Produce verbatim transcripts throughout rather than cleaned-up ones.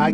I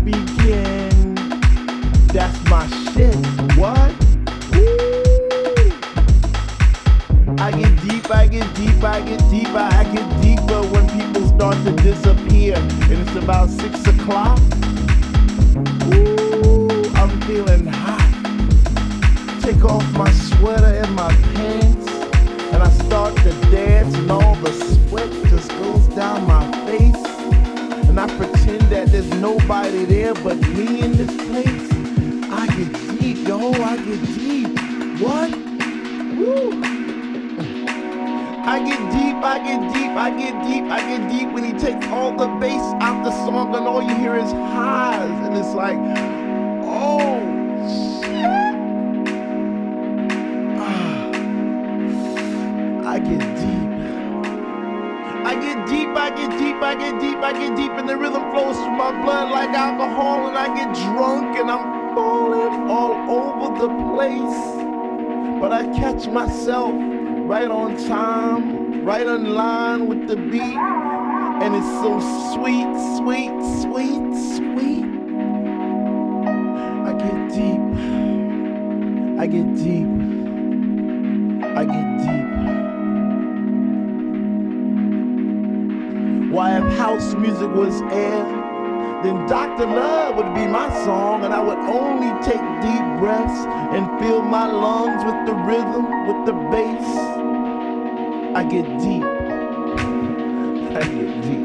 begin? That's my shit. What? I get deep, I get deep, I get deeper, I get deeper when people start to disappear. And it's about six o'clock. Ooh, I'm feeling hot. Take off my sweater and my pants, and I start to dance, and all the sweat just goes down my face. And I pretend that there's nobody there but me in this place. I get deep, yo, I get deep. What? Woo! I get deep, I get deep, I get deep, I get deep when he takes all the bass out the song and all you hear is highs, and it's like, oh shit, ah, I get deep, I get deep, I get deep, I get deep, I get deep, and the rhythm flows through my blood like alcohol, and I get drunk and I'm falling all over the place, but I catch myself right on time, right on line with the beat, and it's so sweet, sweet, sweet, sweet. I get deep, I get deep, I get deep. Why, if house music was air, then Doctor Love would be my song, and I would only take deep breaths and fill my lungs with the rhythm, with the bass. I get deep, I get deep.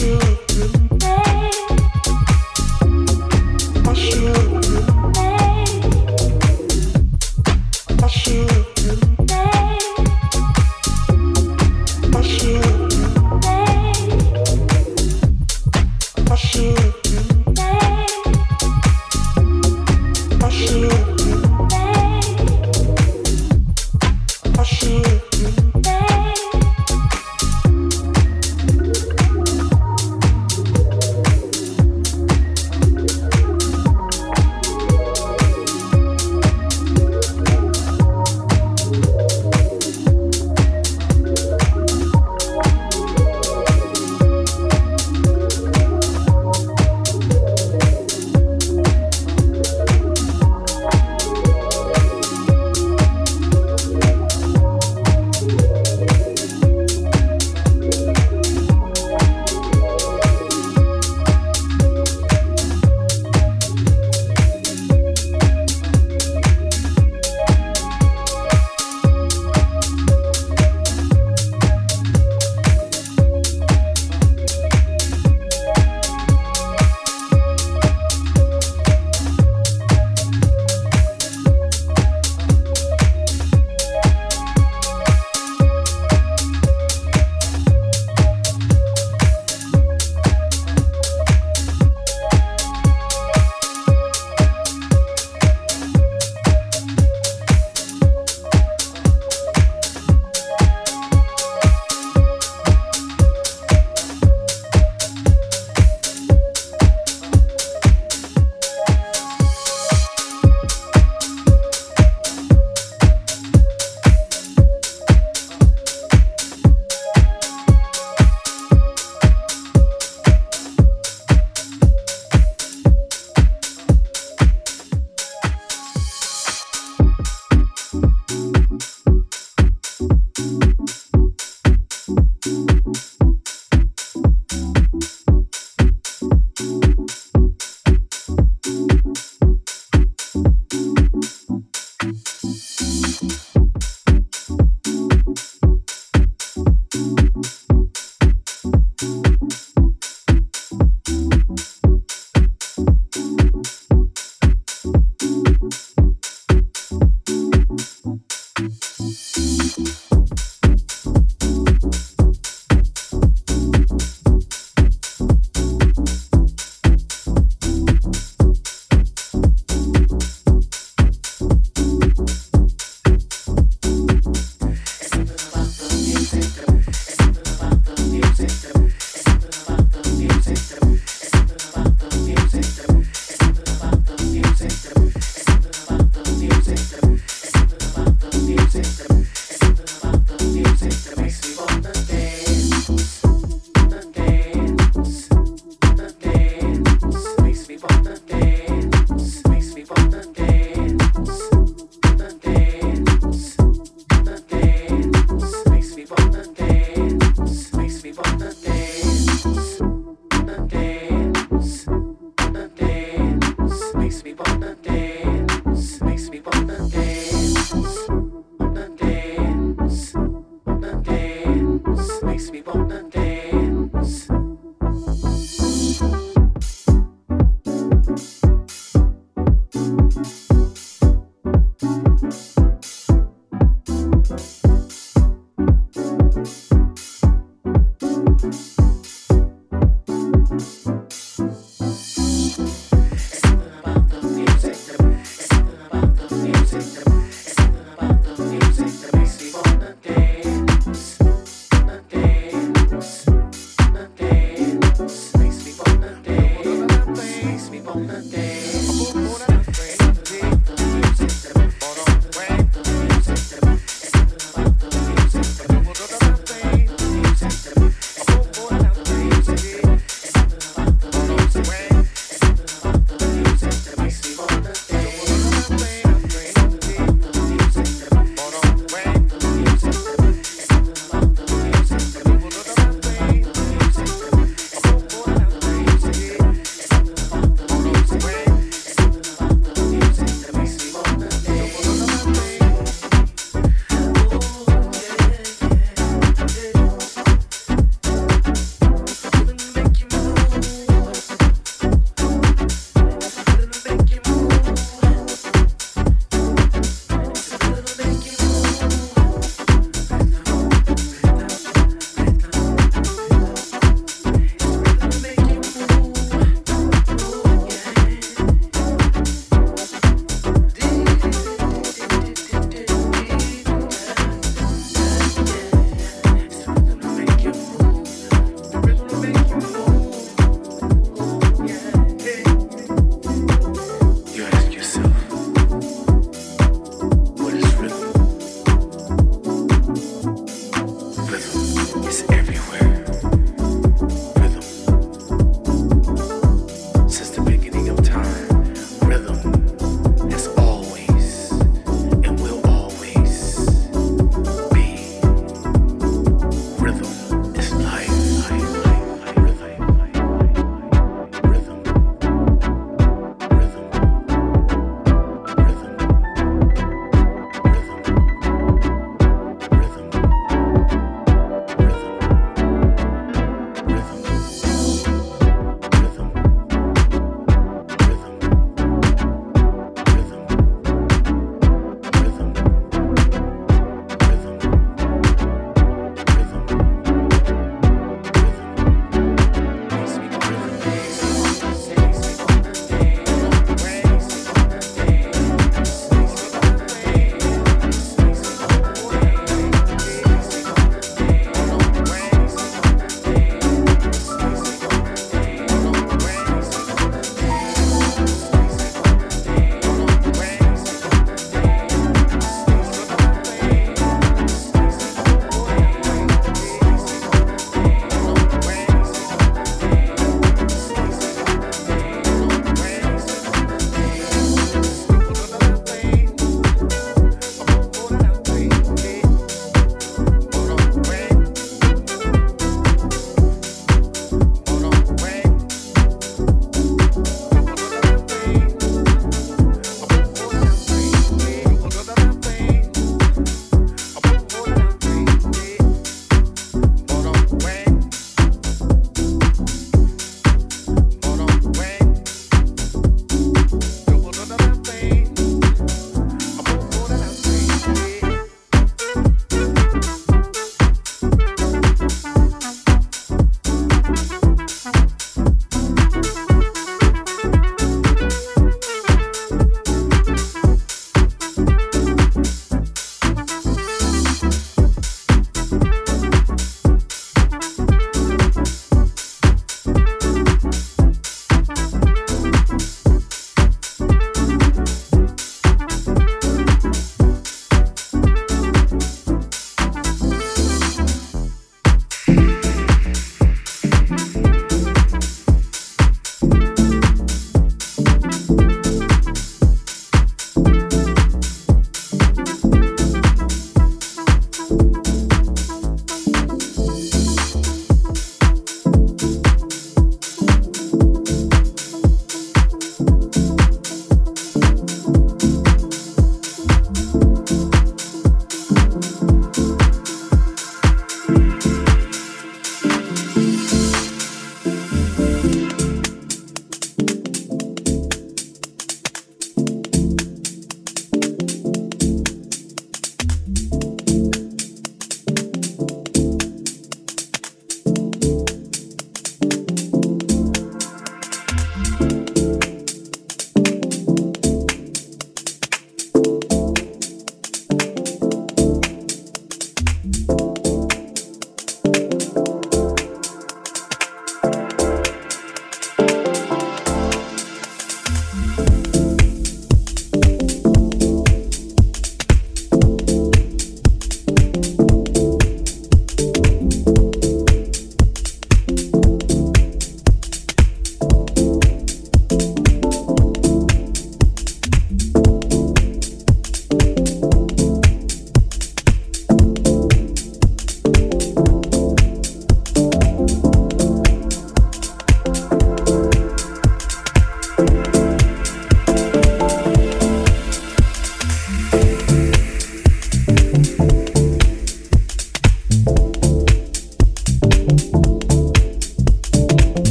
Sure.